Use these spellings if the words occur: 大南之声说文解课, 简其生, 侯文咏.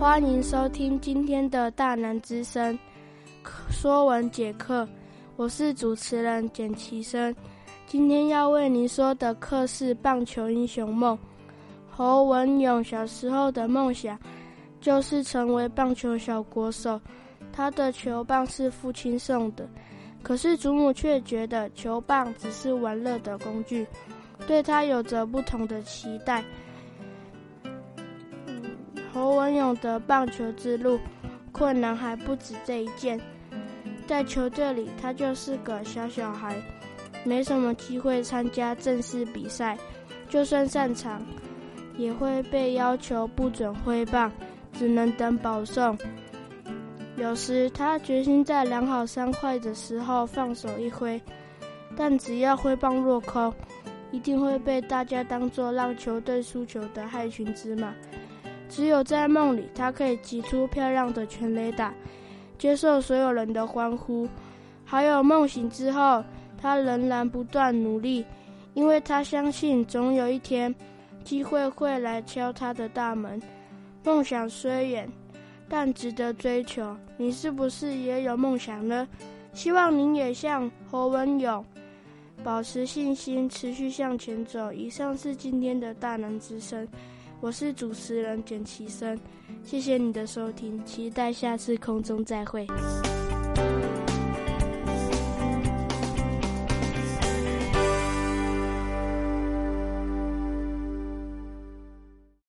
欢迎收听今天的大南之声说文解课，我是主持人简其生。今天要为您说的课是棒球英雄梦。侯文咏小时候的梦想就是成为棒球小国手，他的球棒是父亲送的，可是祖母却觉得球棒只是玩乐的工具，对他有着不同的期待。侯文咏的棒球之路困难还不止这一件，在球队里他就是个小小孩，没什么机会参加正式比赛，就算上场也会被要求不准挥棒，只能等保送。有时他决心在两好三坏的时候放手一挥，但只要挥棒落空，一定会被大家当作让球队输球的害群之马。只有在梦里，他可以击出漂亮的全垒打，接受所有人的欢呼。还有梦醒之后，他仍然不断努力，因为他相信总有一天，机会会来敲他的大门。梦想虽远，但值得追求。你是不是也有梦想呢？希望您也像侯文咏，保持信心，持续向前走。以上是今天的大南之声。我是主持人简其生，谢谢你的收听，期待下次空中再会。